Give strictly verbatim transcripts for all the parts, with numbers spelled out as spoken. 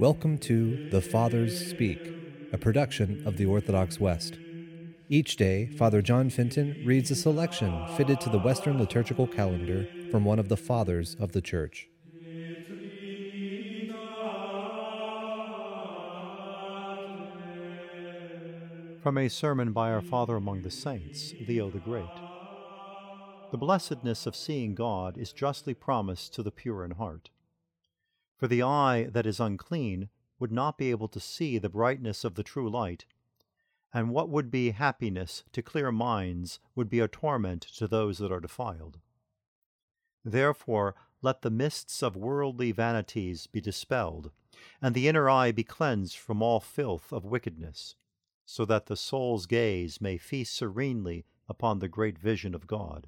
Welcome to The Fathers Speak, a production of the Orthodox West. Each day, Father John Fenton reads a selection fitted to the Western liturgical calendar from one of the Fathers of the Church. From a sermon by our Father among the Saints, Leo the Great. The blessedness of seeing God is justly promised to the pure in heart. For the eye that is unclean would not be able to see the brightness of the true light, and what would be happiness to clear minds would be a torment to those that are defiled. Therefore, let the mists of worldly vanities be dispelled, and the inner eye be cleansed from all filth of wickedness, so that the soul's gaze may feast serenely upon the great vision of God.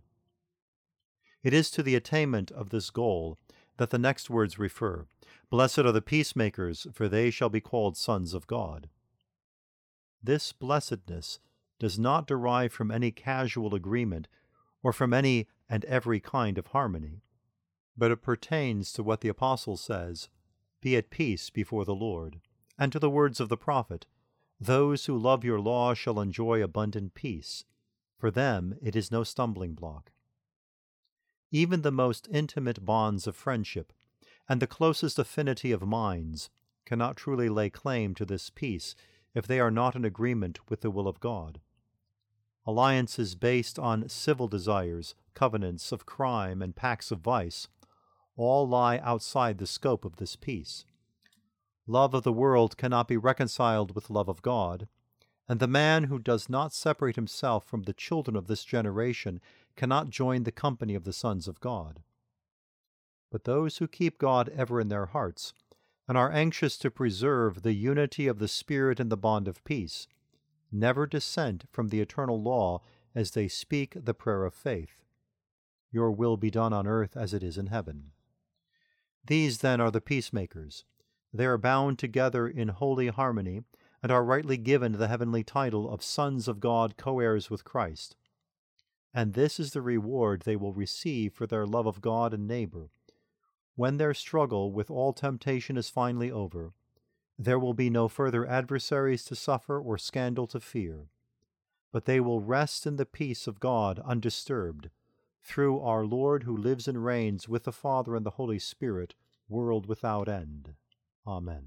It is to the attainment of this goal that the next words refer. Blessed are the peacemakers, for they shall be called sons of God. This blessedness does not derive from any casual agreement or from any and every kind of harmony, but it pertains to what the Apostle says, Be at peace before the Lord, and to the words of the prophet, Those who love your law shall enjoy abundant peace. For them it is no stumbling block. Even the most intimate bonds of friendship and the closest affinity of minds cannot truly lay claim to this peace if they are not in agreement with the will of God. Alliances based on civil desires, covenants of crime, and pacts of vice all lie outside the scope of this peace. Love of the world cannot be reconciled with love of God, and the man who does not separate himself from the children of this generation cannot join the company of the sons of God. But those who keep God ever in their hearts, and are anxious to preserve the unity of the Spirit in the bond of peace, never dissent from the eternal law as they speak the prayer of faith. Your will be done on earth as it is in heaven. These, then, are the peacemakers. They are bound together in holy harmony, and are rightly given the heavenly title of sons of God, co-heirs with Christ. And this is the reward they will receive for their love of God and neighbor. When their struggle with all temptation is finally over, there will be no further adversaries to suffer or scandal to fear, but they will rest in the peace of God undisturbed, through our Lord who lives and reigns with the Father and the Holy Spirit, world without end. Amen.